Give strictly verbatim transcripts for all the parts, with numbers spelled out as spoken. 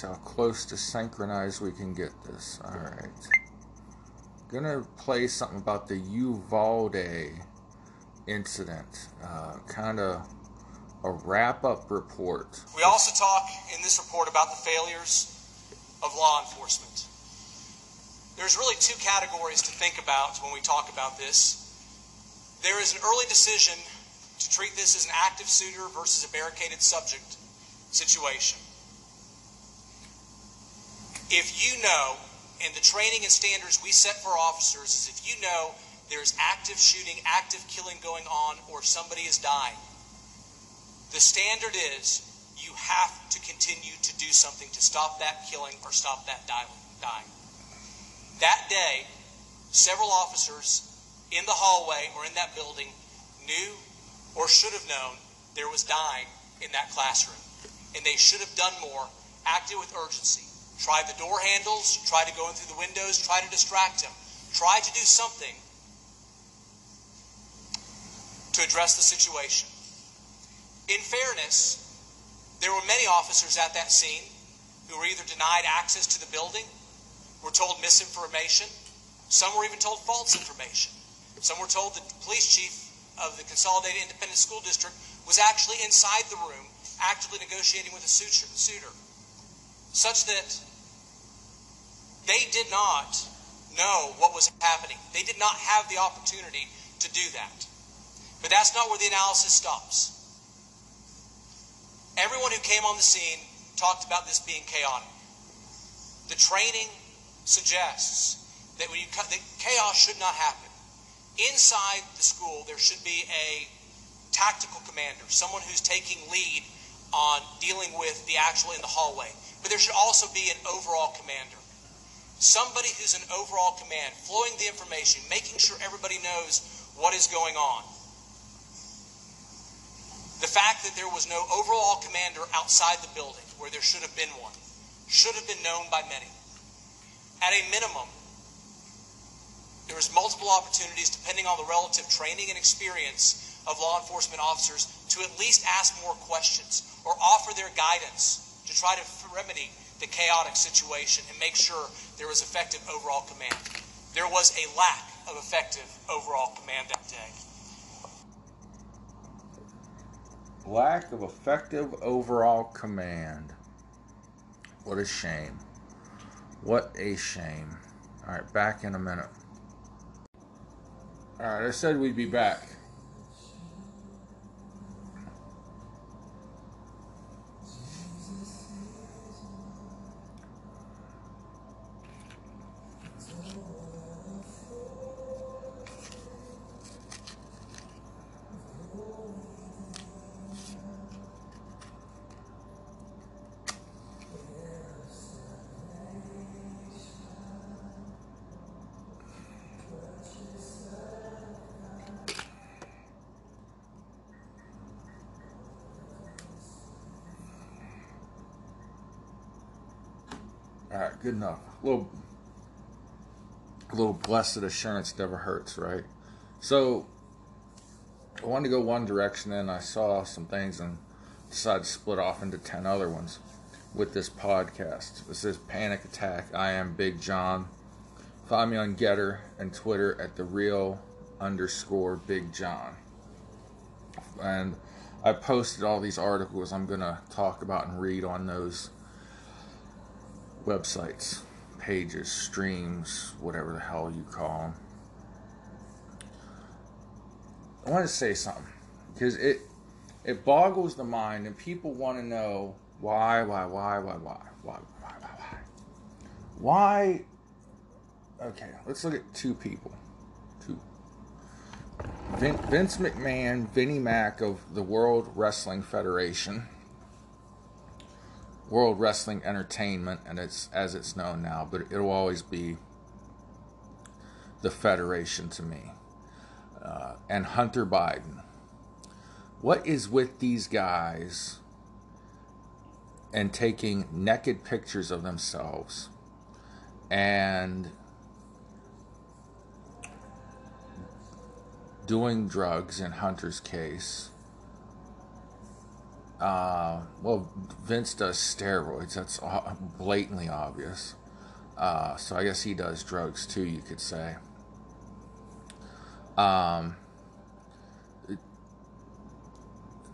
this, how close to synchronized we can get this. All right. Gonna play something about the Uvalde incident, uh, kind of a wrap-up report. We also talk in this report about the failures of law enforcement. There's really two categories to think about when we talk about this. There is an early decision to treat this as an active suitor versus a barricaded subject situation. If you know, and the training and standards we set for officers is if you know there's active shooting, active killing going on, or somebody is dying, the standard is you have to continue to do something to stop that killing or stop that dying. That day, several officers in the hallway or in that building knew or should have known there was dying in that classroom, and they should have done more, acted with urgency. Try the door handles, try to go in through the windows, try to distract him. Try to do something to address the situation. In fairness, there were many officers at that scene who were either denied access to the building, were told misinformation, some were even told false information. Some were told the police chief of the Consolidated Independent School District was actually inside the room, actively negotiating with a suitor, such that they did not know what was happening. They did not have the opportunity to do that. But that's not where the analysis stops. Everyone who came on the scene talked about this being chaotic. The training suggests that when you cut, that chaos should not happen. Inside the school, there should be a tactical commander, someone who's taking lead on dealing with the actual in the hallway. But there should also be an overall commander, somebody who's an overall command, flowing the information, making sure everybody knows what is going on. The fact that there was no overall commander outside the building, where there should have been one, should have been known by many. At a minimum, there was multiple opportunities, depending on the relative training and experience of law enforcement officers, to at least ask more questions or offer their guidance to try to remedy the chaotic situation and make sure there was effective overall command. There was a lack of effective overall command that day. Lack of effective overall command. What a shame. What a shame. All right, back in a minute. All right, I said we'd be back. Alright, good enough. A little, a little blessed assurance never hurts, right? So, I wanted to go one direction, and I saw some things and decided to split off into ten other ones with this podcast. This is Panic Attack. I am Big John. Find me on Getter and Twitter at the real underscore Big John. And I posted all these articles I'm going to talk about and read on those websites, pages, streams, whatever the hell you call them. I want to say something, because it it boggles the mind, and people want to know why, why, why, why, why, why, why, why, why. Okay, let's look at two people. Two. Vin, Vince McMahon, Vinnie Mac of the World Wrestling Federation. World Wrestling Entertainment, and it's as it's known now, but it'll always be the Federation to me. Uh, and Hunter Biden. What is with these guys and taking naked pictures of themselves and doing drugs in Hunter's case Uh, well, Vince does steroids. That's blatantly obvious. Uh, so I guess he does drugs too, you could say. Um,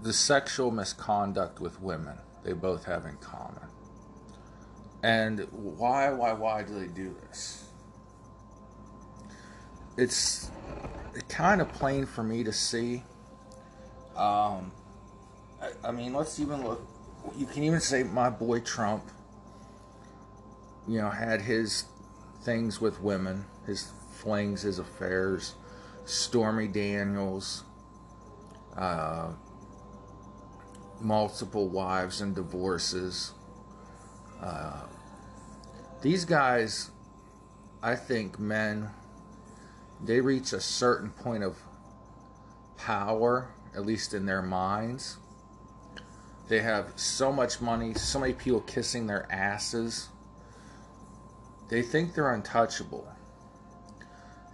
the sexual misconduct with women, they both have in common. And why, why, why do they do this? It's kind of plain for me to see. Um, I, I mean, let's even look. You can even say my boy Trump, you know, had his things with women, his flings, his affairs. Stormy Daniels, uh, multiple wives and divorces. Uh, these guys, I think men, they reach a certain point of power, at least in their minds. They have so much money, so many people kissing their asses. They think they're untouchable.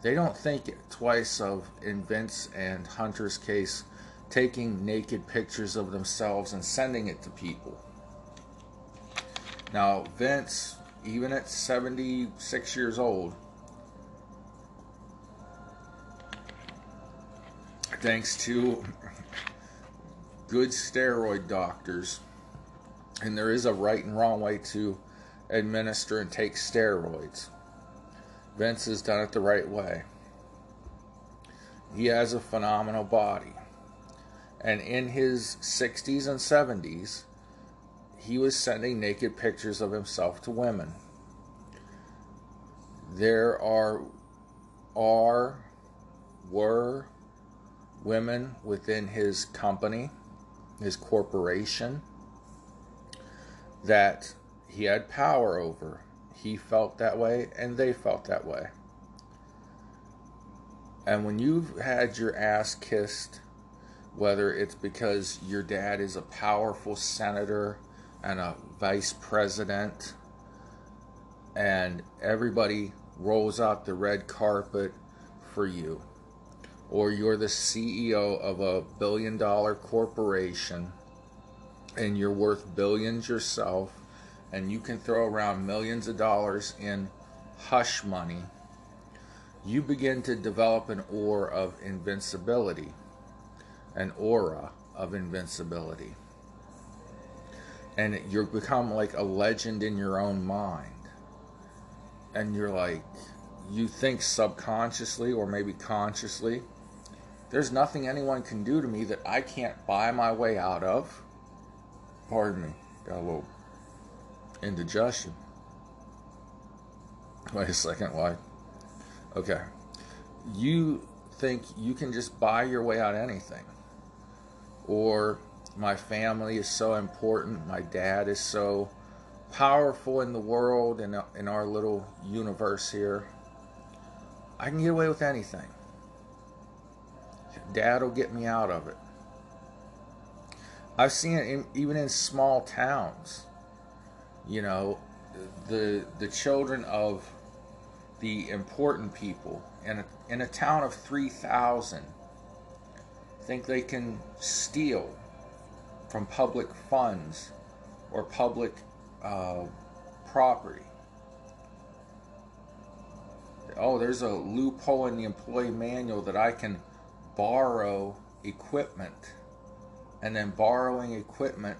They don't think twice of, in Vince and Hunter's case, taking naked pictures of themselves and sending it to people. Now, Vince, even at seventy-six years old, thanks to good steroid doctors, and there is a right and wrong way to administer and take steroids. Vince has done it the right way. He has a phenomenal body. And in his sixties and seventies, he was sending naked pictures of himself to women. There are, are, were women within his company, his corporation, that he had power over. He felt that way, and they felt that way. And when you've had your ass kissed, whether it's because your dad is a powerful senator and a vice president, and everybody rolls out the red carpet for you, or you're the C E O of a billion-dollar corporation, and you're worth billions yourself, and you can throw around millions of dollars in hush money, you begin to develop an aura of invincibility, an aura of invincibility. And you become like a legend in your own mind. And you're like, you think subconsciously or maybe consciously, there's nothing anyone can do to me that I can't buy my way out of. Pardon me, got a little indigestion. Wait a second, why? Okay. You think you can just buy your way out of anything. Or my family is so important, my dad is so powerful in the world and in our little universe here. I can get away with anything. Dad will get me out of it. I've seen it in, even in small towns. You know, the the children of the important people in a, in a town of three thousand think they can steal from public funds or public uh, property. Oh, there's a loophole in the employee manual that I can borrow equipment. And then borrowing equipment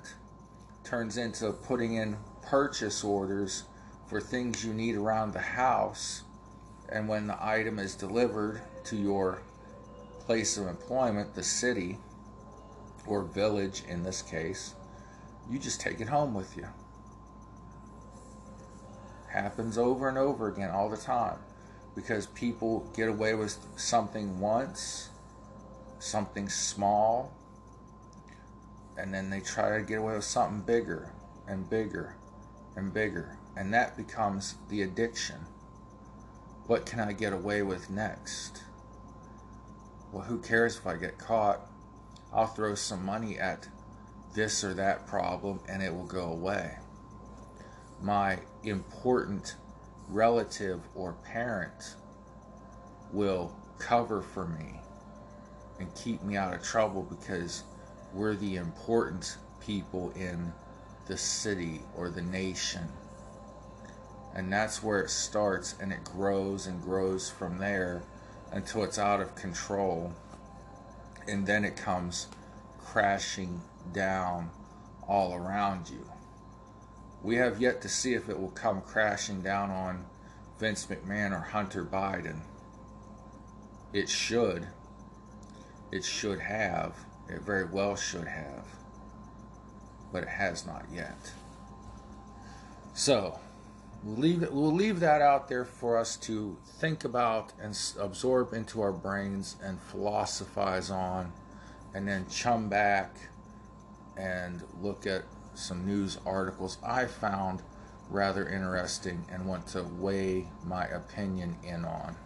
turns into putting in purchase orders for things you need around the house, and when the item is delivered to your place of employment, the city or village in this case, you just take it home with you. Happens over and over again all the time, because people get away with something once, something small, and then they try to get away with something bigger and bigger and bigger, and that becomes the addiction. What can I get away with next? Well, who cares if I get caught? I'll throw some money at this or that problem and it will go away. My important relative or parent will cover for me and keep me out of trouble because we're the important people in the city or the nation. And that's where it starts, and it grows and grows from there until it's out of control. And then it comes crashing down all around you. We have yet to see if it will come crashing down on Vince McMahon or Hunter Biden. It should. It should have. It very well should have. But it has not yet. So, we'll leave, it, we'll leave that out there for us to think about and absorb into our brains and philosophize on, and then chum back and look at some news articles I found rather interesting and want to weigh my opinion in on.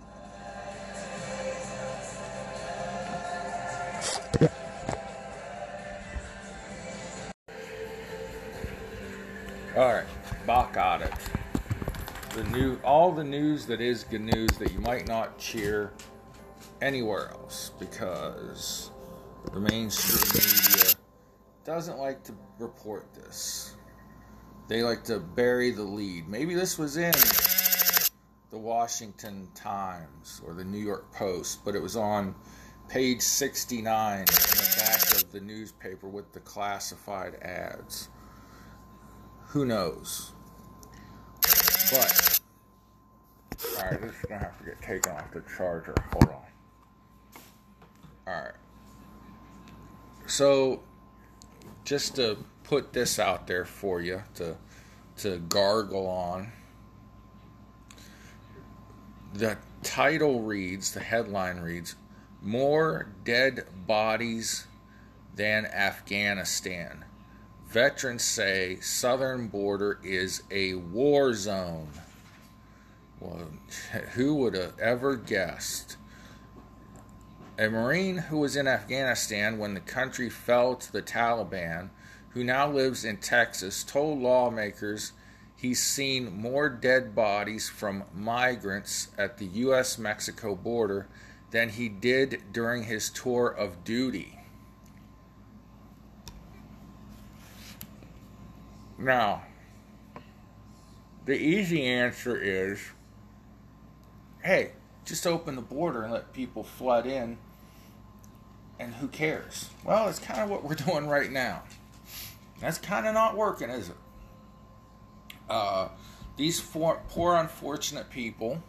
All right, back at it. The new, all the news that is good news that you might not cheer anywhere else, because the mainstream media doesn't like to report this. They like to bury the lead. Maybe this was in the Washington Times or the New York Post, but it was on page sixty-nine in the back of the newspaper with the classified ads. Who knows? But, alright, this is going to have to get taken off the charger. Hold on. Alright. So, just to put this out there for you, to, to gargle on, the title reads, the headline reads, "More Dead Bodies Than Afghanistan. Veterans say southern border is a war zone." Well, who would have ever guessed? A Marine who was in Afghanistan when the country fell to the Taliban, who now lives in Texas, told lawmakers he's seen more dead bodies from migrants at the U S Mexico border than he did during his tour of duty. Now, the easy answer is, hey, just open the border and let people flood in, and who cares? Well, it's kind of what we're doing right now. That's kind of not working, is it? Uh, these four, poor, unfortunate people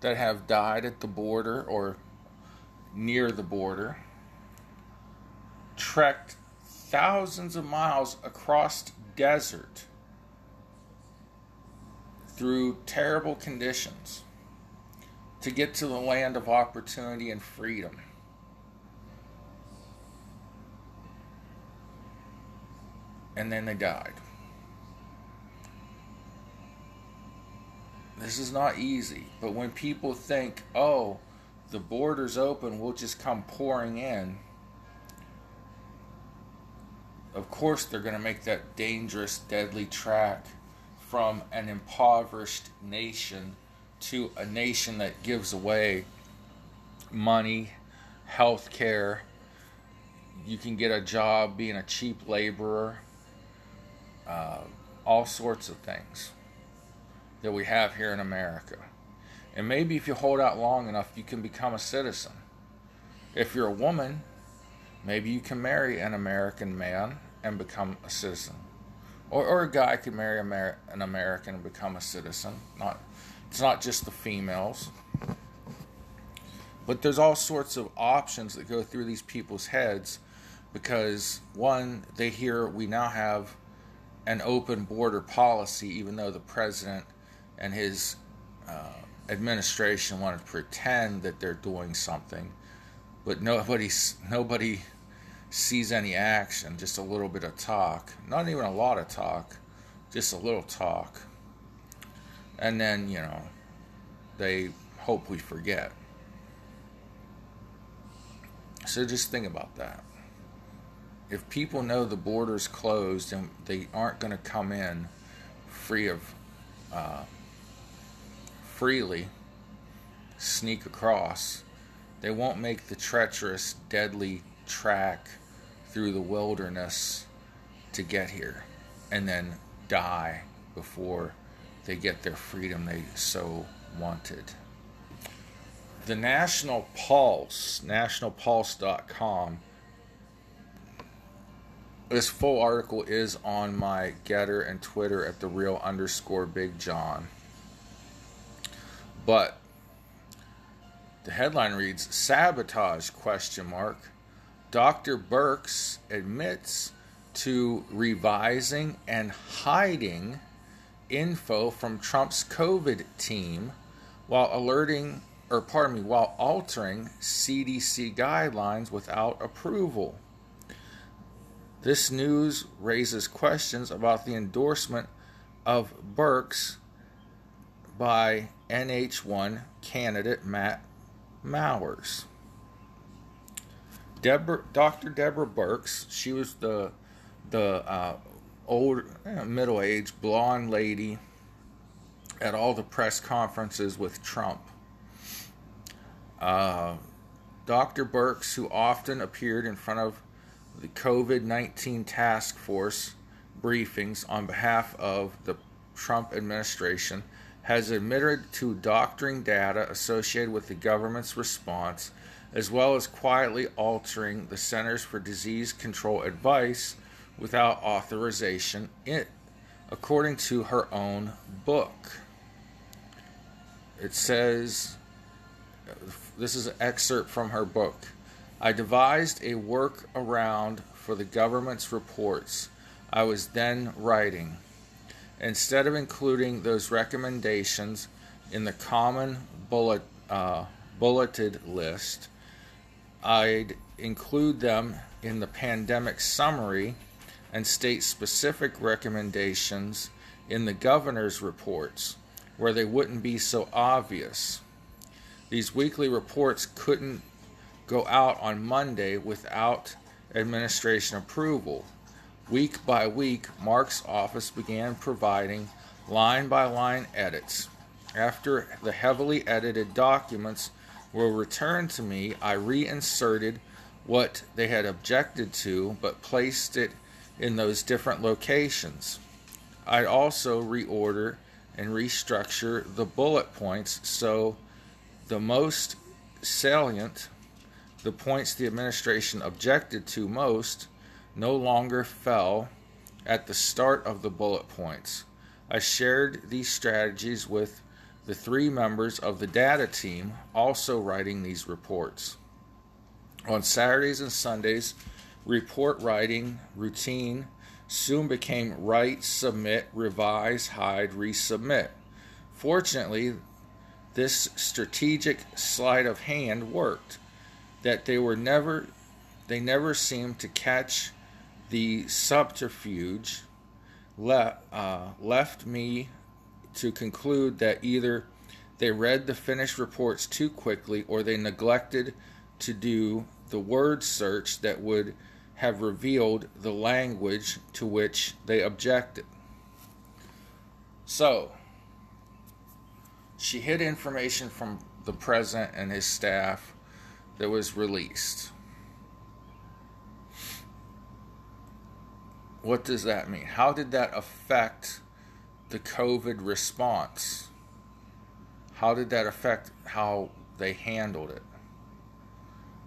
that have died at the border or near the border trekked thousands of miles across desert through terrible conditions to get to the land of opportunity and freedom. And then they died. This is not easy, but when people think, oh, the border's open, we'll just come pouring in, of course they're going to make that dangerous, deadly track from an impoverished nation to a nation that gives away money, health care. You can get a job being a cheap laborer, uh, all sorts of things that we have here in America. And maybe if you hold out long enough, you can become a citizen. If you're a woman, maybe you can marry an American man and become a citizen. Or, or a guy could marry Amer- an American and become a citizen. Not, it's not just the females. But there's all sorts of options that go through these people's heads because, one, they hear we now have an open border policy, even though the president and his uh, administration want to pretend that they're doing something. But nobody, nobody sees any action, just a little bit of talk. Not even a lot of talk, just a little talk. And then, you know, they hope we forget. So just think about that. If people know the border's closed and they aren't going to come in free of, uh, freely, sneak across, they won't make the treacherous, deadly track through the wilderness to get here and then die before they get their freedom they so wanted. The National Pulse, national pulse dot com. This full article is on my Getter and Twitter at the real underscore Big John. But the headline reads, "Sabotage question mark. Doctor Birx admits to revising and hiding info from Trump's COVID team while alerting, or pardon me, while altering C D C guidelines without approval. This news raises questions about the endorsement of Birx by N H one candidate Matt Mowers." Deborah, Doctor Deborah Birx, she was the the uh, old, middle-aged, blonde lady at all the press conferences with Trump. Uh, Doctor Birx, who often appeared in front of the COVID nineteen task force briefings on behalf of the Trump administration, has admitted to doctoring data associated with the government's response, as well as quietly altering the Centers for Disease Control advice without authorization, it, according to her own book. It says, this is an excerpt from her book, "I devised a workaround for the government's reports I was then writing. Instead of including those recommendations in the common bullet, uh, bulleted list, I'd include them in the pandemic summary and state specific recommendations in the governor's reports where they wouldn't be so obvious. These weekly reports couldn't go out on Monday without administration approval. Week by week, Mark's office began providing line-by-line edits. After the heavily edited documents were returned to me, I reinserted what they had objected to, but placed it in those different locations. I'd also reorder and restructure the bullet points so the most salient, the points the administration objected to most, no longer fell at the start of the bullet points. I shared these strategies with the three members of the data team also writing these reports. On Saturdays and Sundays, report writing routine soon became write, submit, revise, hide, resubmit. Fortunately, this strategic sleight of hand worked. That they were never, they never seemed to catch the subterfuge, le- uh, left me to conclude that either they read the finished reports too quickly or they neglected to do the word search that would have revealed the language to which they objected." So, she hid information from the president and his staff that was released. What does that mean? How did that affect the COVID response? How did that affect how they handled it?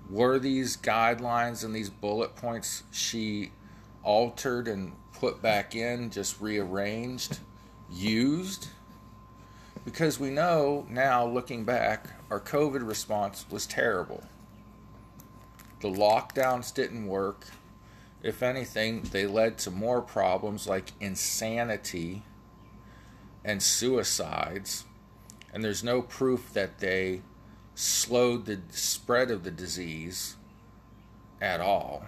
Were these guidelines and these bullet points she altered and put back in, just rearranged, used? Because we know now, looking back, our COVID response was terrible. The lockdowns didn't work. If anything, they led to more problems like insanity and suicides. And there's no proof that they slowed the spread of the disease at all.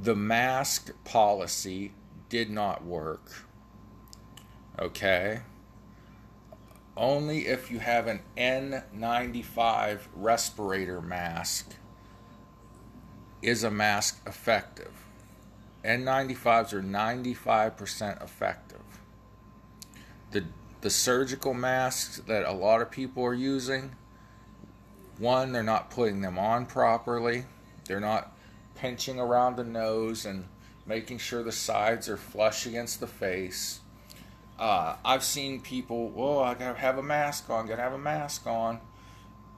The mask policy did not work. Okay? Only if you have an N ninety-five respirator mask is a mask effective. N ninety-fives are ninety-five percent effective. The the surgical masks that a lot of people are using, one, they're not putting them on properly. They're not pinching around the nose and making sure the sides are flush against the face. Uh, I've seen people, oh, I gotta have a mask on, gotta have a mask on.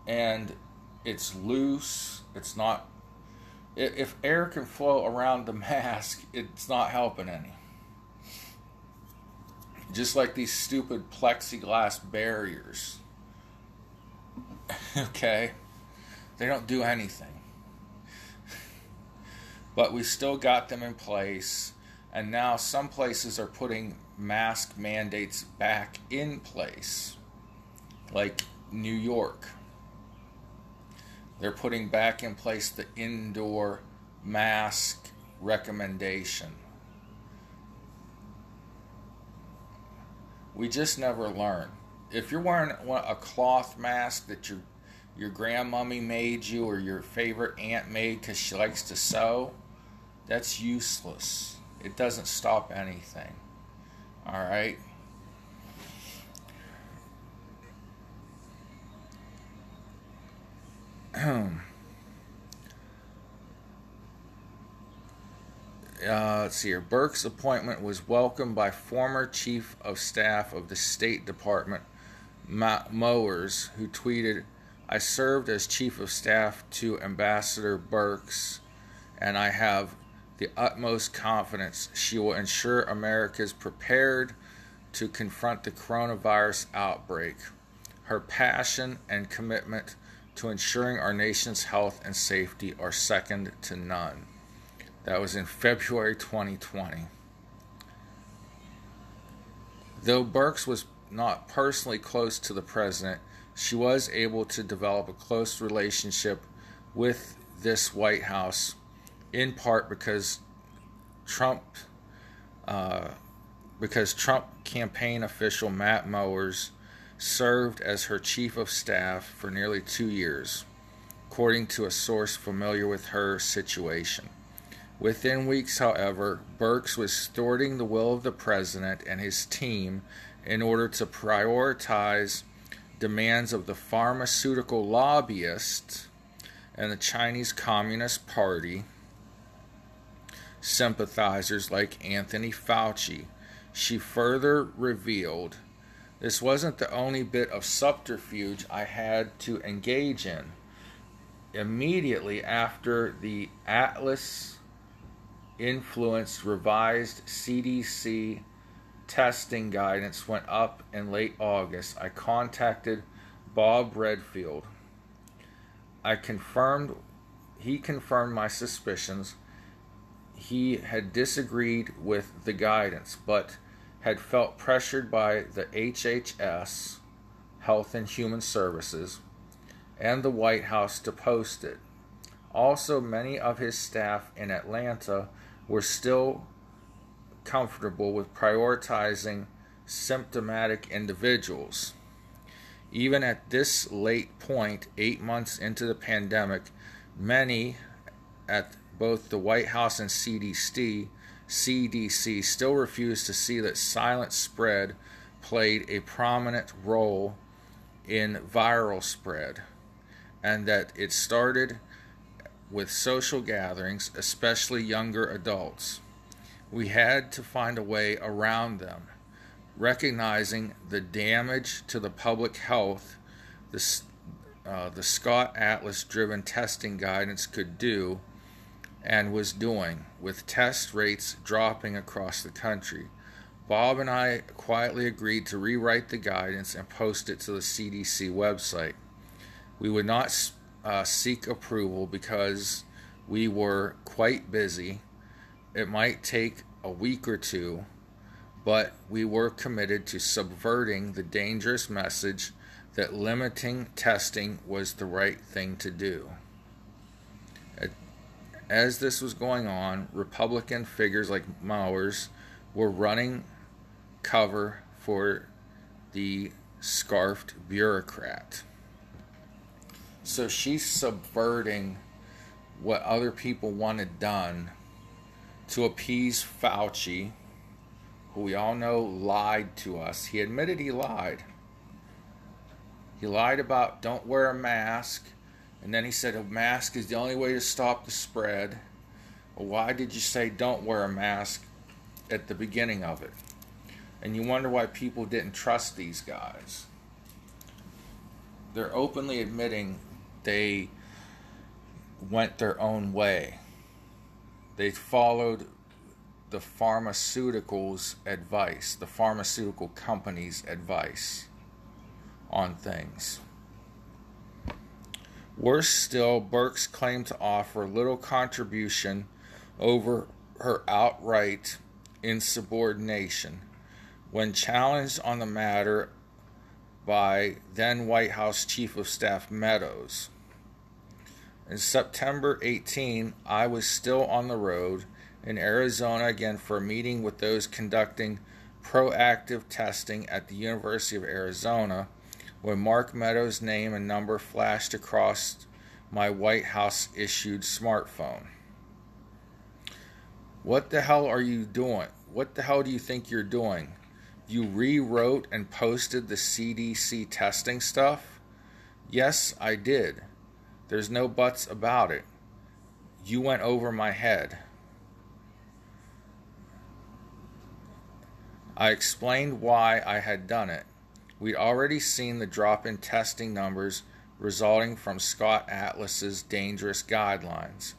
And it's loose, it's not, if air can flow around the mask, it's not helping any. Just like these stupid plexiglass barriers. Okay? They don't do anything. But we still got them in place, and now some places are putting mask mandates back in place, like New York. They're putting back in place the indoor mask recommendation. We just never learn. If you're wearing a cloth mask that your your grandmommy made you or your favorite aunt made because she likes to sew, that's useless. It doesn't stop anything. All right? Uh, let's see here. Birx's appointment was welcomed by former Chief of Staff of the State Department, Matt Mowers, who tweeted, "I served as Chief of Staff to Ambassador Birx, and I have the utmost confidence she will ensure America is prepared to confront the coronavirus outbreak. Her passion and commitment to ensuring our nation's health and safety are second to none." That was in February twenty twenty. Though Birx was not personally close to the president, she was able to develop a close relationship with this White House, in part because Trump, uh, because Trump campaign official Matt Mowers served as her chief of staff for nearly two years, according to a source familiar with her situation. Within weeks, however, Birx was thwarting the will of the president and his team in order to prioritize demands of the pharmaceutical lobbyists and the Chinese Communist Party sympathizers like Anthony Fauci. She further revealed, "This wasn't the only bit of subterfuge I had to engage in. Immediately after the Atlas influenced revised C D C testing guidance went up in late August, I contacted Bob Redfield. I confirmed, he confirmed my suspicions. He had disagreed with the guidance, but had felt pressured by the H H S, Health and Human Services, and the White House to post it. Also, many of his staff in Atlanta were still comfortable with prioritizing symptomatic individuals. Even at this late point, eight months into the pandemic, many at both the White House and C D C, C D C still refuse to see that silent spread played a prominent role in viral spread, and that it started with social gatherings, especially younger adults. We had to find a way around them, recognizing the damage to the public health the, uh, the Scott Atlas-driven testing guidance could do and was doing, with test rates dropping across the country. Bob and I quietly agreed to rewrite the guidance and post it to the C D C website. We would not uh, seek approval because we were quite busy. It might take a week or two, but we were committed to subverting the dangerous message that limiting testing was the right thing to do." As this was going on, Republican figures like Mowers were running cover for the scarfed bureaucrat. So she's subverting what other people wanted done to appease Fauci, who we all know lied to us. He admitted he lied. He lied about don't wear a mask, and then he said a mask is the only way to stop the spread. why did you say don't wear a mask at the beginning of it? And you wonder why people didn't trust these guys. They're openly admitting they went their own way. They followed the pharmaceuticals' advice, the pharmaceutical companies' advice on things. Worse still, Birx claimed to offer little contribution over her outright insubordination. When challenged on the matter by then White House Chief of Staff Meadows. In September eighteenth, I was still on the road in Arizona again for a meeting with those conducting proactive testing at the University of Arizona when Mark Meadows' name and number flashed across my White House-issued smartphone. What the hell are you doing? What the hell do you think you're doing? You rewrote and posted the C D C testing stuff? Yes, I did. There's no buts about it. You went over my head. I explained why I had done it. We'd already seen the drop in testing numbers resulting from Scott Atlas's dangerous guidelines.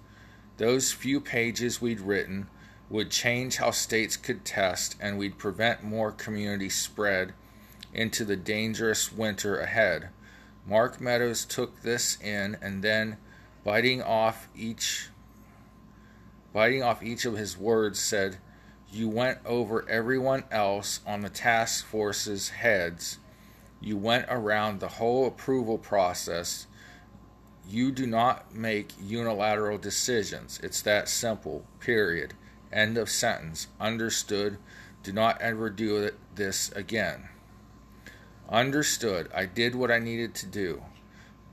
Those few pages we'd written would change how states could test, and we'd prevent more community spread into the dangerous winter ahead. Mark Meadows took this in, and then, biting off each, biting off each of his words, said, "You went over everyone else on the task force's heads. You went around the whole approval process. You do not make unilateral decisions. It's that simple, period." End of sentence. Understood. Do not ever do this again. Understood. I did what I needed to do.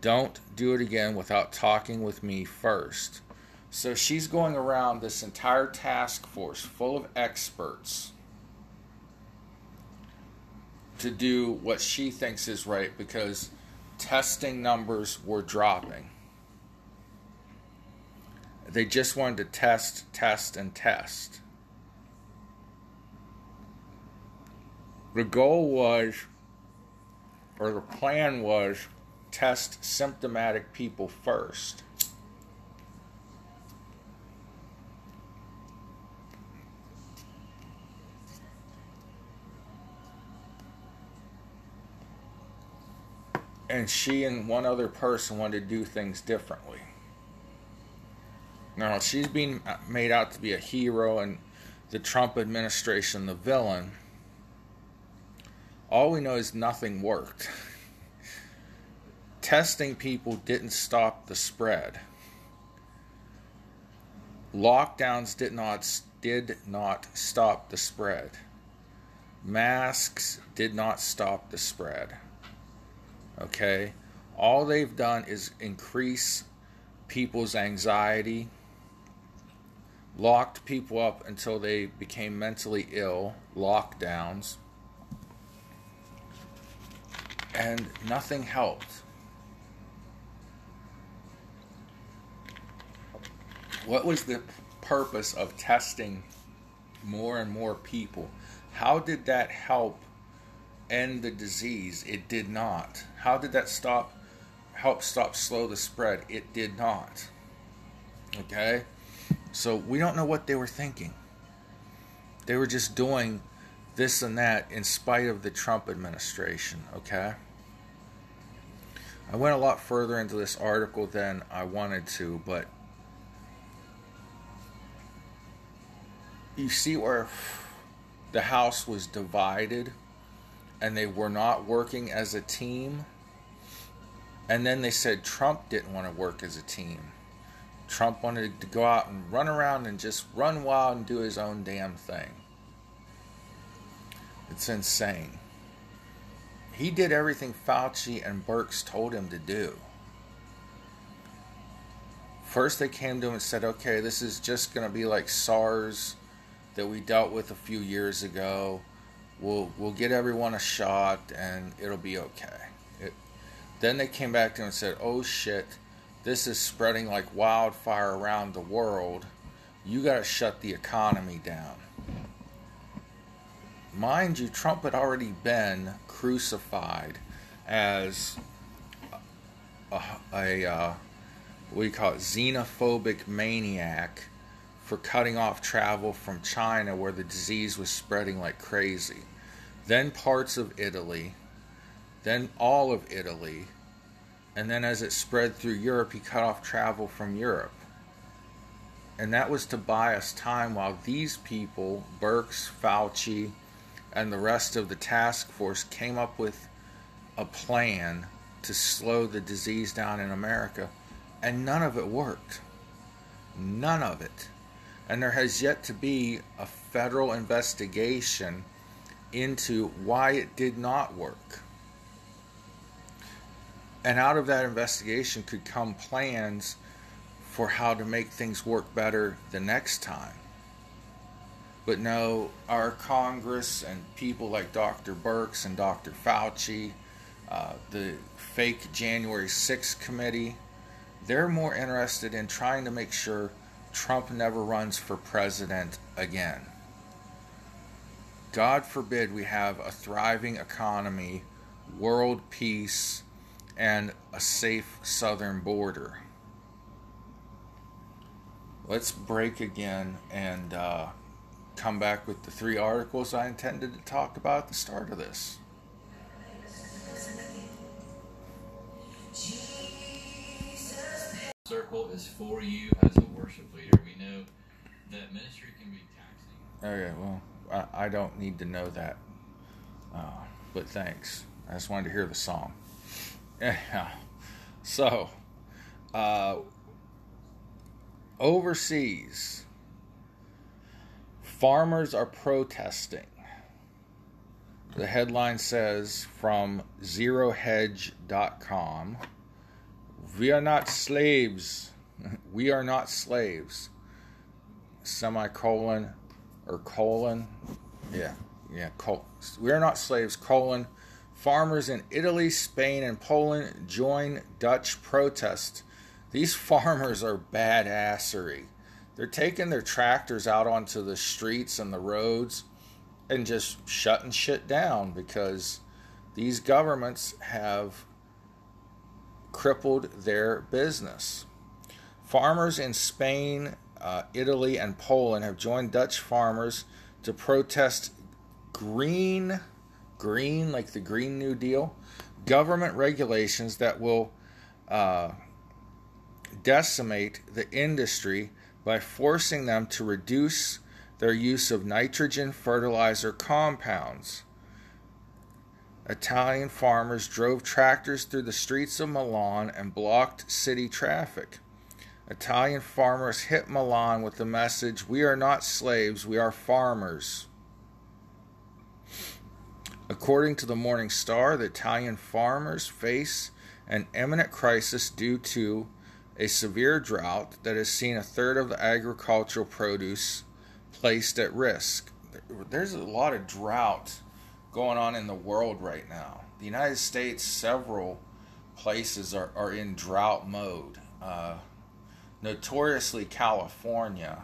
Don't do it again without talking with me first. So she's going around this entire task force full of experts to do what she thinks is right because testing numbers were dropping. They just wanted to test, test, and test. The goal was, or the plan was, test symptomatic people first. And she and one other person wanted to do things differently. Now, she's being made out to be a hero and the Trump administration the villain. All we know is nothing worked. Testing people didn't stop the spread. Lockdowns did not, did not stop the spread. Masks did not stop the spread. Okay? All they've done is increase people's anxiety, locked people up until they became mentally ill, lockdowns, and nothing helped. What was the purpose of testing more and more people? How did that help end the disease? It did not. How did that stop? Help stop, slow the spread? It did not. Okay? So we don't know what they were thinking. They were just doing this and that in spite of the Trump administration. Okay? I went a lot further into this article than I wanted to, but you see where the House was divided and they were not working as a team. And then they said Trump didn't want to work as a team. Trump wanted to go out and run around and just run wild and do his own damn thing. It's insane. He did everything Fauci and Birx told him to do. First they came to him and said, okay, this is just going to be like SARS that we dealt with a few years ago. We'll, we'll get everyone a shot and it'll be okay. Then they came back to him and said, oh shit, this is spreading like wildfire around the world. you got to shut the economy down. Mind you, Trump had already been crucified as a, a uh, what do you call it, xenophobic maniac for cutting off travel from China where the disease was spreading like crazy. Then parts of Italy, then all of Italy, and then as it spread through Europe, he cut off travel from Europe. And that was to buy us time while these people, Birx, Fauci, and the rest of the task force came up with a plan to slow the disease down in America, and none of it worked. None of it. And there has yet to be a federal investigation into why it did not work. And out of that investigation could come plans for how to make things work better the next time. But no, our Congress and people like Doctor Birx and Doctor Fauci, uh, the fake January sixth committee, they're more interested in trying to make sure Trump never runs for president again. God forbid we have a thriving economy, world peace, and a safe southern border. Let's break again and uh, come back with the three articles I intended to talk about at the start of this. Circle is for you as a worship leader. We know that ministry can be taxing. Okay, well, I, I don't need to know that, uh, but thanks. I just wanted to hear the song. Anyhow, so... Uh, Overseas, farmers are protesting. The headline says from zero hedge dot com, we are not slaves. We are not slaves. Semicolon or colon. Yeah, yeah. Col- we are not slaves, colon. Farmers in Italy, Spain, and Poland join Dutch protest. These farmers are badassery. They're taking their tractors out onto the streets and the roads and just shutting shit down because these governments have crippled their business. Farmers in Spain, uh, Italy, and Poland have joined Dutch farmers to protest green, green, like the Green New Deal, government regulations that will... Uh, decimate the industry by forcing them to reduce their use of nitrogen fertilizer compounds. Italian farmers drove tractors through the streets of Milan and blocked city traffic. Italian farmers hit Milan with the message, "We are not slaves, we are farmers." According to the Morning Star, the Italian farmers face an imminent crisis due to a severe drought that has seen a third of the agricultural produce placed at risk. There's a lot of drought going on in the world right now. The United States, several places are, are in drought mode. Uh, notoriously California,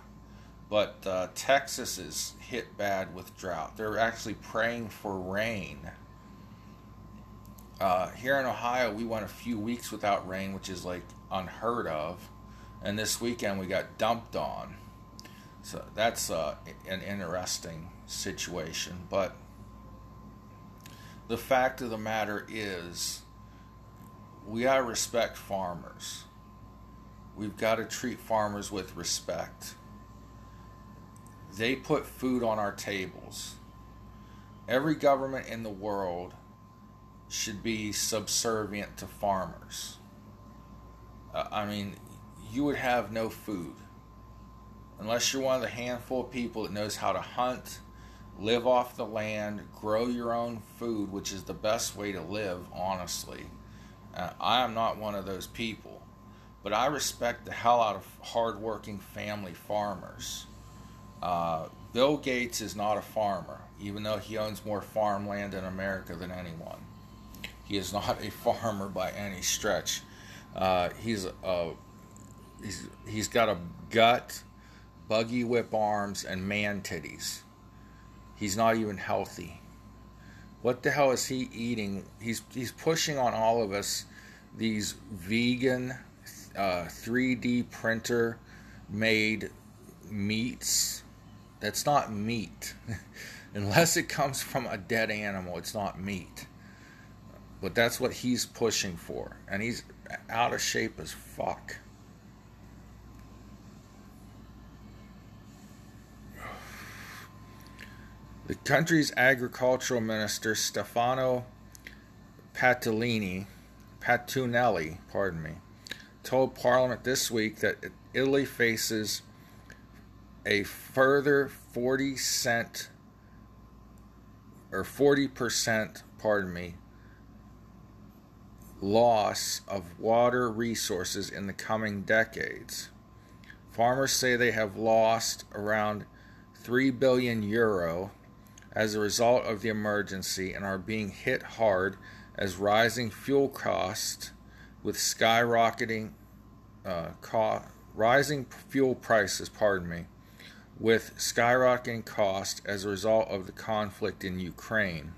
but uh, Texas is hit bad with drought. They're actually praying for rain. Uh, here in Ohio, we went a few weeks without rain, which is like unheard of. And this weekend we got dumped on. So that's uh, an interesting situation. But the fact of the matter is, we gotta respect farmers. We've gotta treat farmers with respect. They put food on our tables. Every government in the world should be subservient to farmers. Uh, I mean, you would have no food unless you're one of the handful of people that knows how to hunt, live off the land, grow your own food, which is the best way to live, honestly. Uh, I am not one of those people, but I respect the hell out of hardworking family farmers. Uh, Bill Gates is not a farmer, even though he owns more farmland in America than anyone. He is not a farmer by any stretch. Uh, he's a, he's he's got a gut, buggy whip arms, and man titties. He's not even healthy. What the hell is he eating? He's he's pushing on all of us these vegan uh, three D printer made meats. That's not meat. Unless it comes from a dead animal, it's not meat. But that's what he's pushing for. And he's out of shape as fuck. The country's agricultural minister, Stefano Patulini, Patunelli, pardon me, told Parliament this week that Italy faces a further forty cent or forty percent, pardon me, loss of water resources in the coming decades. Farmers say they have lost around three billion euro as a result of the emergency and are being hit hard as rising fuel costs with skyrocketing uh, co- rising fuel prices, pardon me, with skyrocketing costs as a result of the conflict in Ukraine.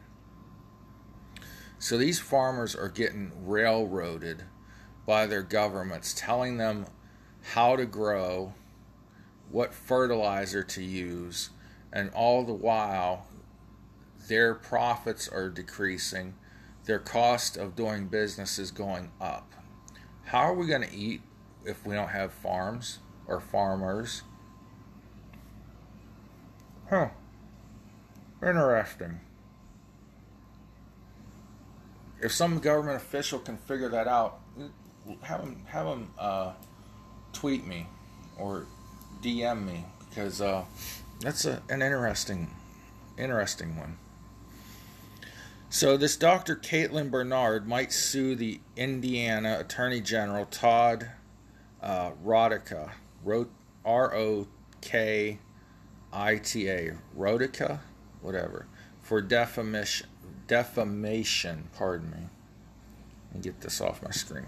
So these farmers are getting railroaded by their governments, telling them how to grow, what fertilizer to use, and all the while their profits are decreasing, their cost of doing business is going up. How are we going to eat if we don't have farms or farmers? Huh. Interesting. If some government official can figure that out, have them, have them uh, tweet me or D M me, because uh, that's a, an interesting, interesting one. So this Doctor Caitlin Bernard might sue the Indiana Attorney General Todd uh, Rokita, R O K I T A, Rokita, whatever, for defamation. Defamation, pardon me. Let me get this off my screen.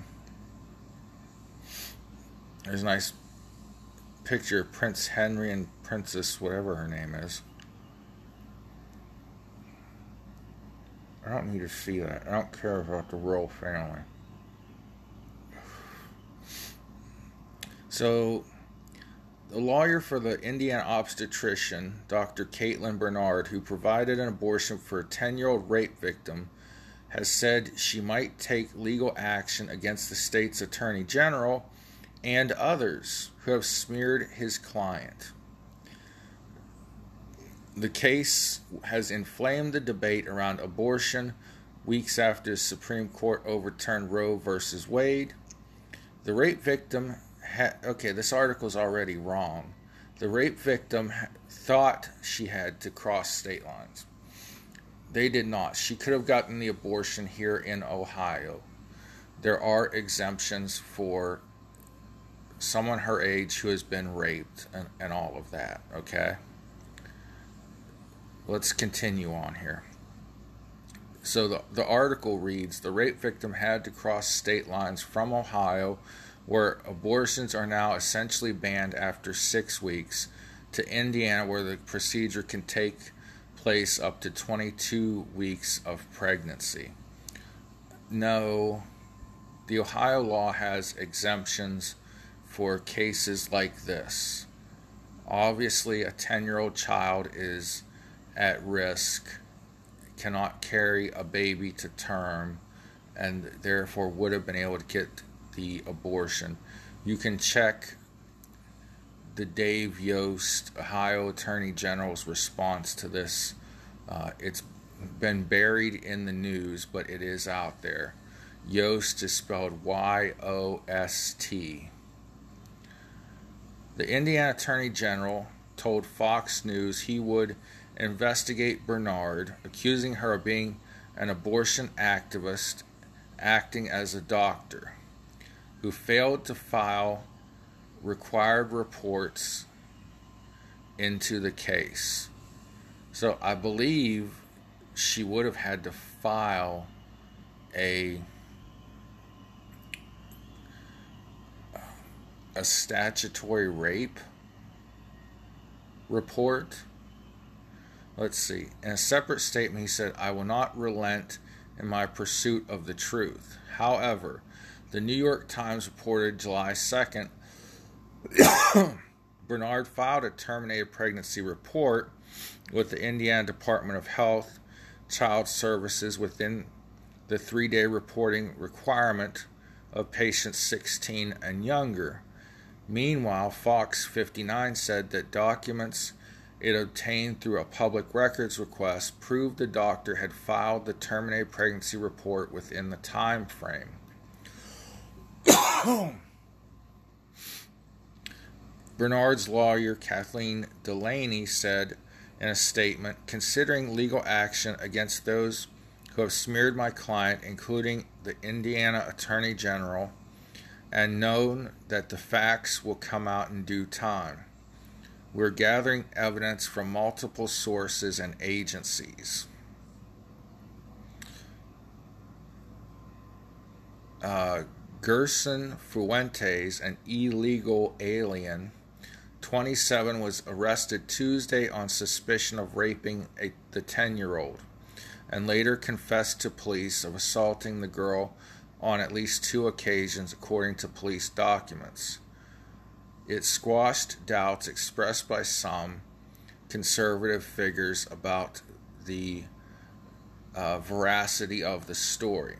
There's a nice picture of Prince Henry and Princess, whatever her name is. I don't need to see that. I don't care about the royal family. So, the lawyer for the Indiana obstetrician, Doctor Caitlin Bernard, who provided an abortion for a ten-year-old rape victim, has said she might take legal action against the state's attorney general and others who have smeared his client. The case has inflamed the debate around abortion weeks after the Supreme Court overturned Roe versus Wade. The rape victim Okay, this article's already wrong. The rape victim thought she had to cross state lines. They did not. She could have gotten the abortion here in Ohio. There are exemptions for someone her age who has been raped and, and all of that, okay? Let's continue on here. So the, the article reads, the rape victim had to cross state lines from Ohio, where abortions are now essentially banned after six weeks, to Indiana, where the procedure can take place up to twenty-two weeks of pregnancy. No, the Ohio law has exemptions for cases like this. Obviously, a ten-year-old child is at risk, cannot carry a baby to term, and therefore would have been able to get the abortion. You can check the Dave Yost, Ohio Attorney General's response to this. Uh, it's been buried in the news, but it is out there. Yost is spelled Y O S T. The Indiana Attorney General told Fox News he would investigate Bernard, accusing her of being an abortion activist acting as a doctor who failed to file required reports into the case. So I believe she would have had to file a a statutory rape report. Let's see. In a separate statement, he said, "I will not relent in my pursuit of the truth." However, the New York Times reported July second, Bernard filed a terminated pregnancy report with the Indiana Department of Health Child Services within the three-day reporting requirement of patients sixteen and younger. Meanwhile, Fox fifty-nine said that documents it obtained through a public records request proved the doctor had filed the terminated pregnancy report within the time frame. Bernard's lawyer, Kathleen Delaney, said in a statement, "Considering legal action against those who have smeared my client, including the Indiana Attorney General, and known that the facts will come out in due time. We're gathering evidence from multiple sources and agencies." Uh, Gerson Fuentes, an illegal alien, twenty-seven, was arrested Tuesday on suspicion of raping a, the ten-year-old, and later confessed to police of assaulting the girl on at least two occasions, according to police documents. It squashed doubts expressed by some conservative figures about the uh, veracity of the story.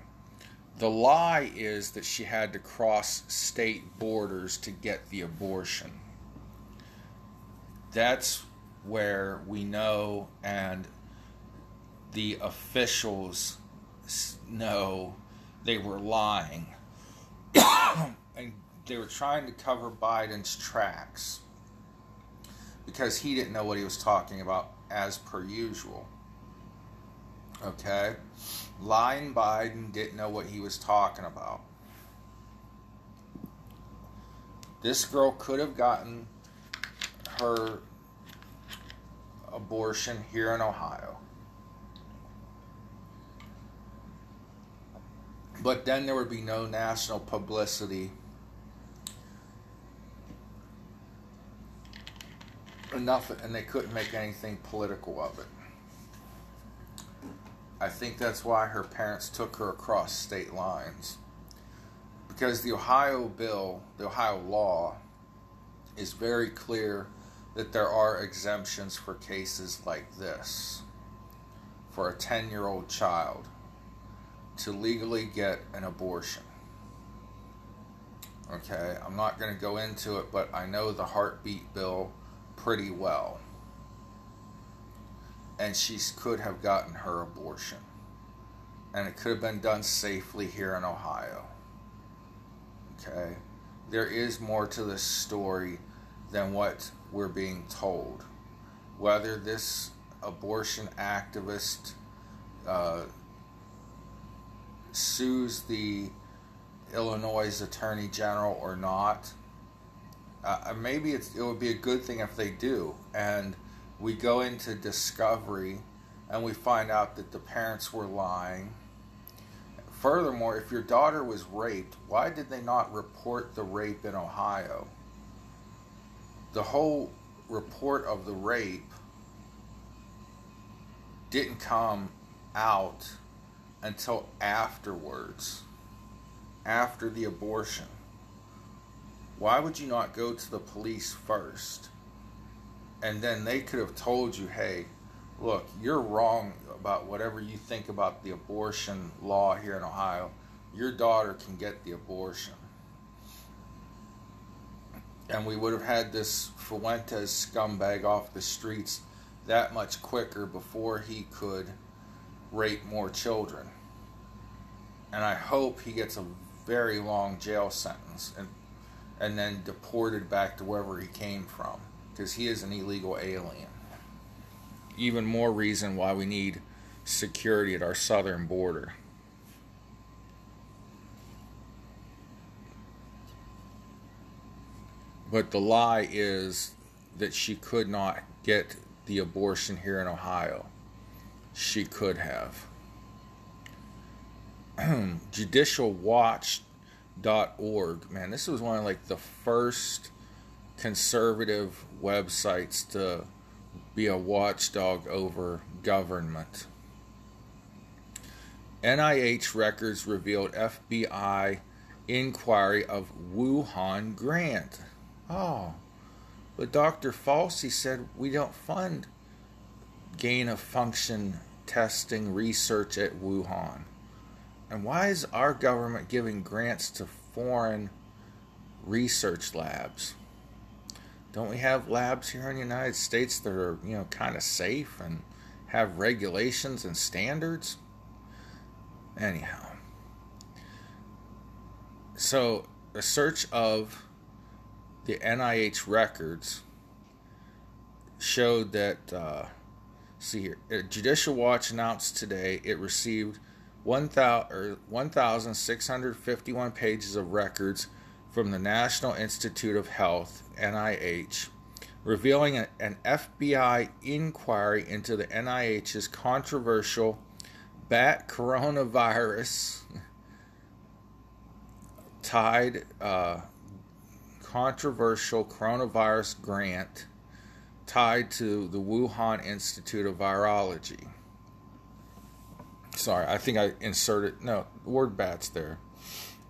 The lie is that she had to cross state borders to get the abortion. That's where we know, and the officials know, they were lying. And they were trying to cover Biden's tracks because he didn't know what he was talking about, as per usual. Okay? Lying Biden didn't know what he was talking about. This girl could have gotten her abortion here in Ohio. But then there would be no national publicity enough, and they couldn't make anything political of it. I think that's why her parents took her across state lines, because the Ohio bill, the Ohio law, is very clear that there are exemptions for cases like this, for a ten-year-old child to legally get an abortion. Okay, I'm not going to go into it, but I know the heartbeat bill pretty well. And she could have gotten her abortion. And it could have been done safely here in Ohio. Okay? There is more to this story than what we're being told. Whether this abortion activist uh, sues the Illinois Attorney General or not, uh, maybe it's, it would be a good thing if they do. And we go into discovery and we find out that the parents were lying. Furthermore, if your daughter was raped, why did they not report the rape in Ohio? The whole report of the rape didn't come out until afterwards, after the abortion. Why would you not go to the police first? And then they could have told you, hey, look, you're wrong about whatever you think about the abortion law here in Ohio. Your daughter can get the abortion. And we would have had this Fuentes scumbag off the streets that much quicker before he could rape more children. And I hope he gets a very long jail sentence and, and then deported back to wherever he came from, because he is an illegal alien. Even more reason why we need security at our southern border. But the lie is that she could not get the abortion here in Ohio. She could have. judicial watch dot org. Man, this was one of like the first conservative websites to be a watchdog over government. N I H records revealed F B I inquiry of Wuhan grant. Oh, but Doctor Fauci said we don't fund gain-of-function testing research at Wuhan. And why is our government giving grants to foreign research labs? Don't we have labs here in the United States that are, you know, kind of safe and have regulations and standards? Anyhow, so a search of the N I H records showed that, uh, see here, Judicial Watch announced today it received one thousand six hundred fifty-one pages of records from the National Institute of Health, N I H, revealing a, an F B I inquiry into the N I H's controversial bat coronavirus tied uh, controversial coronavirus grant tied to the Wuhan Institute of Virology. Sorry, I think I inserted, no, the word bat's there.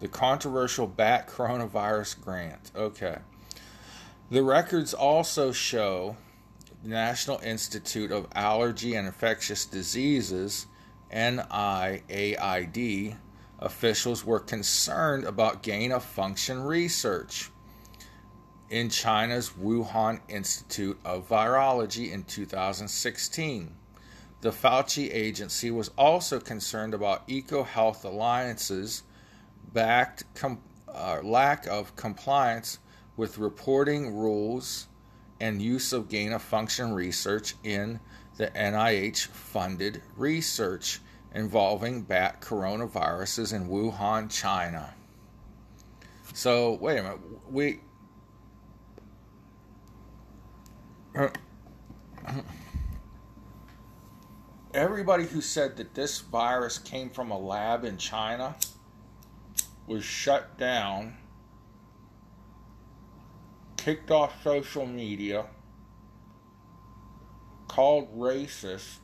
The controversial bat coronavirus grant. Okay. The records also show the National Institute of Allergy and Infectious Diseases, N I A I D, officials were concerned about gain-of-function research in China's Wuhan Institute of Virology in two thousand sixteen. The Fauci agency was also concerned about EcoHealth Alliance's backed com- uh, lack of compliance with reporting rules and use of gain-of-function research in the N I H-funded research involving bat coronaviruses in Wuhan, China. So, wait a minute, we... Everybody who said that this virus came from a lab in China was shut down, kicked off social media, called racist,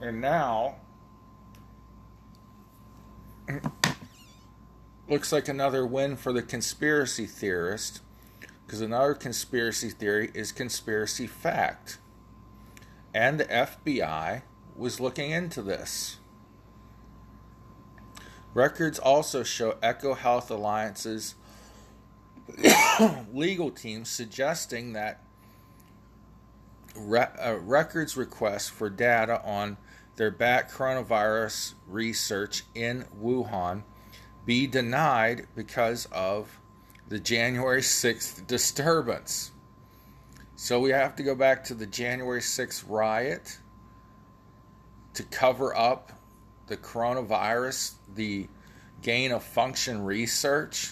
and now looks like another win for the conspiracy theorist, because another conspiracy theory is conspiracy fact. And the F B I was looking into this. Records also show EcoHealth Alliance's legal team suggesting that Re- uh, records requests for data on their bat coronavirus research in Wuhan be denied because of the January sixth disturbance. So we have to go back to the January sixth riot to cover up the coronavirus, the gain of function research.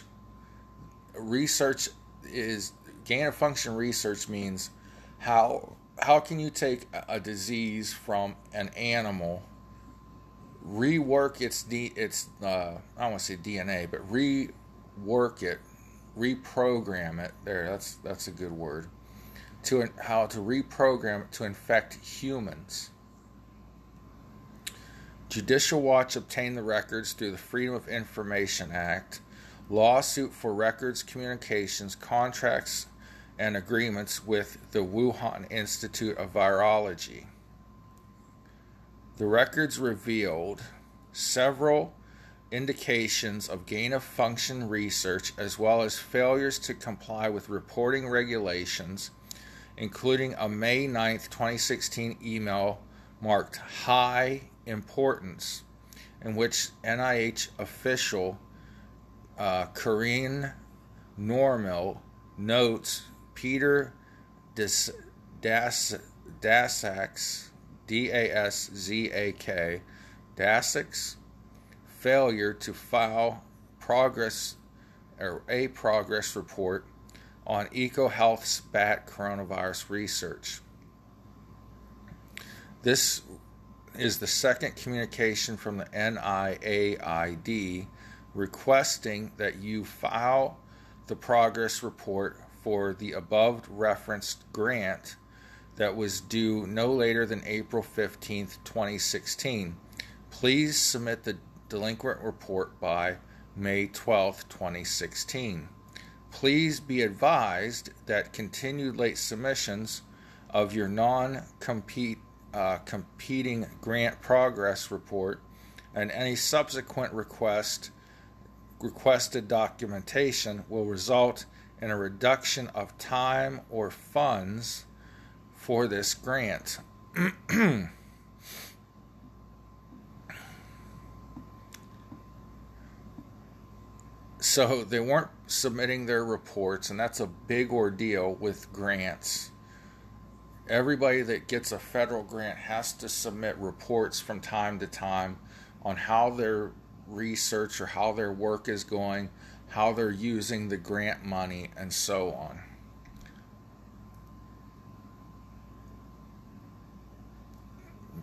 Research is gain of function research means how How can you take a disease from an animal, rework its, D, its uh, I don't want to say D N A, but rework it, reprogram it, there, that's that's a good word, to an, how to reprogram it to infect humans. Judicial Watch obtained the records through the Freedom of Information Act, lawsuit for records, communications, contracts, and agreements with the Wuhan Institute of Virology. The records revealed several indications of gain-of-function research as well as failures to comply with reporting regulations, including a May ninth, twenty sixteen email marked High Importance, in which N I H official uh, Corinne Normile notes Peter Dis, Das, Daszak's, D A S Z A K, Daszak's failure to file progress or a progress report on EcoHealth's bat coronavirus research. This is the second communication from the N I A I D requesting that you file the progress report for the above referenced grant that was due no later than April fifteenth, twenty sixteen. Please submit the delinquent report by May twelfth, twenty sixteen. Please be advised that continued late submissions of your non-compete uh, competing grant progress report and any subsequent request requested documentation will result in a reduction of time or funds for this grant. So they weren't submitting their reports, and that's a big ordeal with grants. Everybody that gets a federal grant has to submit reports from time to time on how their research or how their work is going, how they're using the grant money, and so on.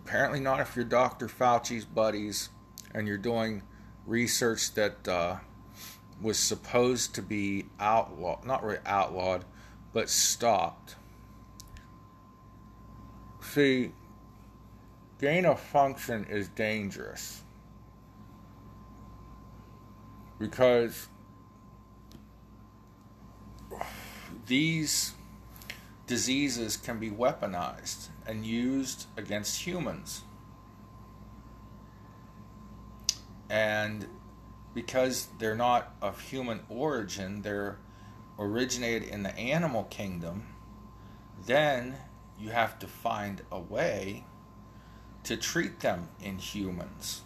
Apparently not if you're Doctor Fauci's buddies and you're doing research that uh, was supposed to be outlawed, not really outlawed, but stopped. See, gain of function is dangerous because these diseases can be weaponized and used against humans. And because they're not of human origin, they're originated in the animal kingdom, then you have to find a way to treat them in humans.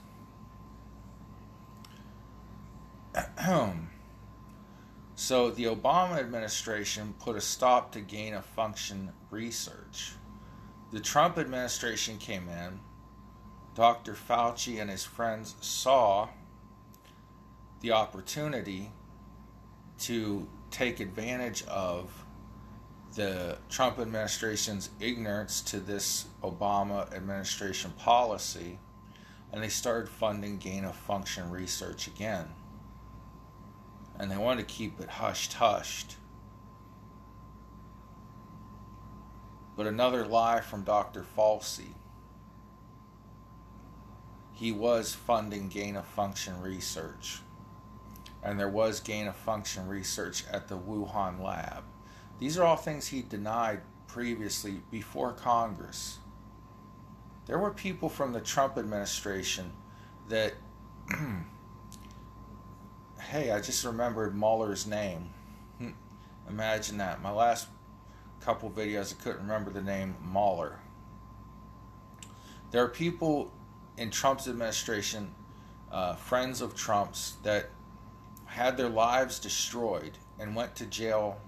So the Obama administration put a stop to gain-of-function research. The Trump administration came in. Doctor Fauci and his friends saw the opportunity to take advantage of the Trump administration's ignorance to this Obama administration policy, and they started funding gain-of-function research again. And they wanted to keep it hushed-hushed. But another lie from Doctor Fauci. He was funding gain-of-function research. And there was gain-of-function research at the Wuhan lab. These are all things he denied previously before Congress. There were people from the Trump administration that, hey, I just remembered Mueller's name. Imagine that. My last couple videos, I couldn't remember the name Mueller. There are people in Trump's administration, uh, friends of Trump's, that had their lives destroyed and went to jail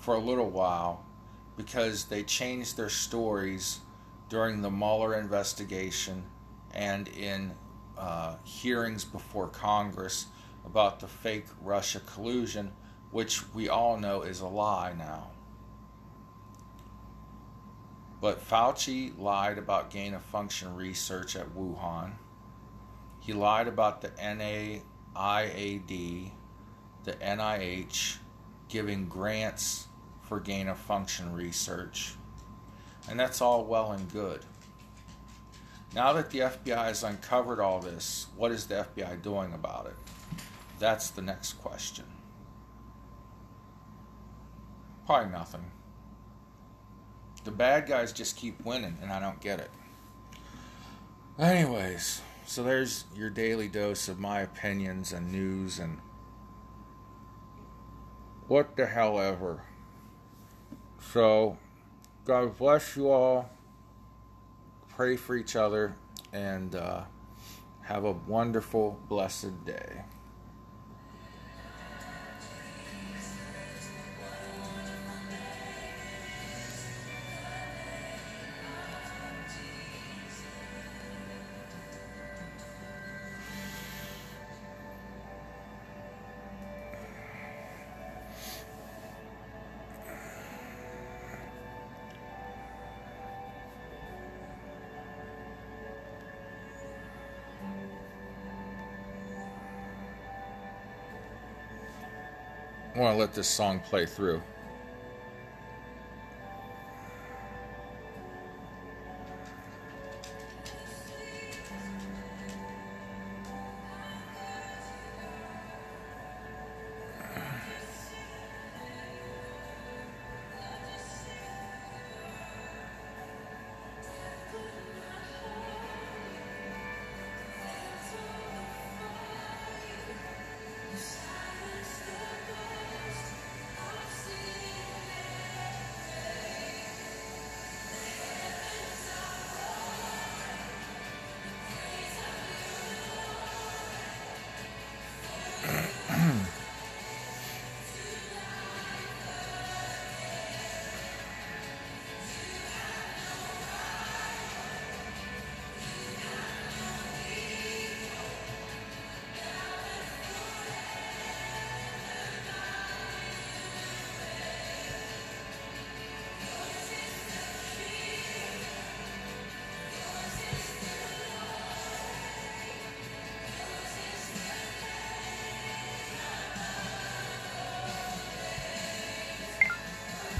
for a little while because they changed their stories during the Mueller investigation and in uh, hearings before Congress about the fake Russia collusion, which we all know is a lie now. But Fauci lied about gain-of-function research at Wuhan. He lied about the N I A I D, the N I H, giving grants for gain-of-function research. And that's all well and good. Now that the F B I has uncovered all this, what is the F B I doing about it? That's the next question. Probably nothing. The bad guys just keep winning, and I don't get it. Anyways, so there's your daily dose of my opinions and news and what the hell ever. So, God bless you all. Pray for each other. And uh, have a wonderful, blessed day. I want to let this song play through.